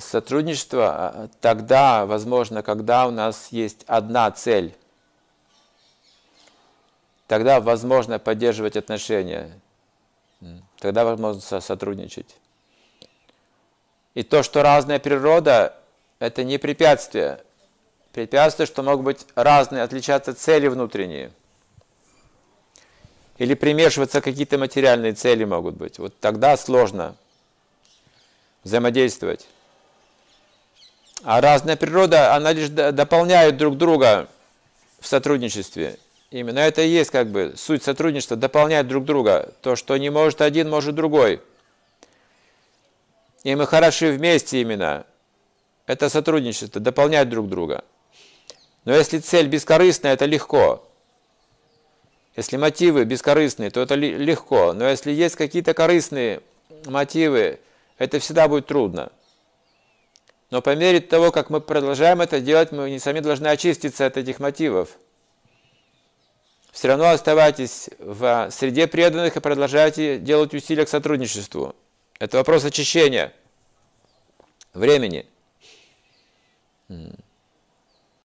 Сотрудничество тогда возможно, когда у нас есть одна цель. Тогда возможно поддерживать отношения, тогда возможно сотрудничать. И то, что разная природа, это не препятствие. Препятствие, что могут быть разные, отличаться цели внутренние. Или примешиваться какие-то материальные цели могут быть. Вот тогда сложно взаимодействовать. А разная природа, она лишь дополняет друг друга в сотрудничестве. Именно это и есть как бы суть сотрудничества, дополнять друг друга. То, что не может один, может другой. И мы хороши вместе именно. Это сотрудничество, дополнять друг друга. Но если цель бескорыстная, это легко. Если мотивы бескорыстные, то это легко. Но если есть какие-то корыстные мотивы, это всегда будет трудно. Но по мере того, как мы продолжаем это делать, мы сами должны очиститься от этих мотивов. Все равно оставайтесь в среде преданных и продолжайте делать усилия к сотрудничеству. Это вопрос очищения времени.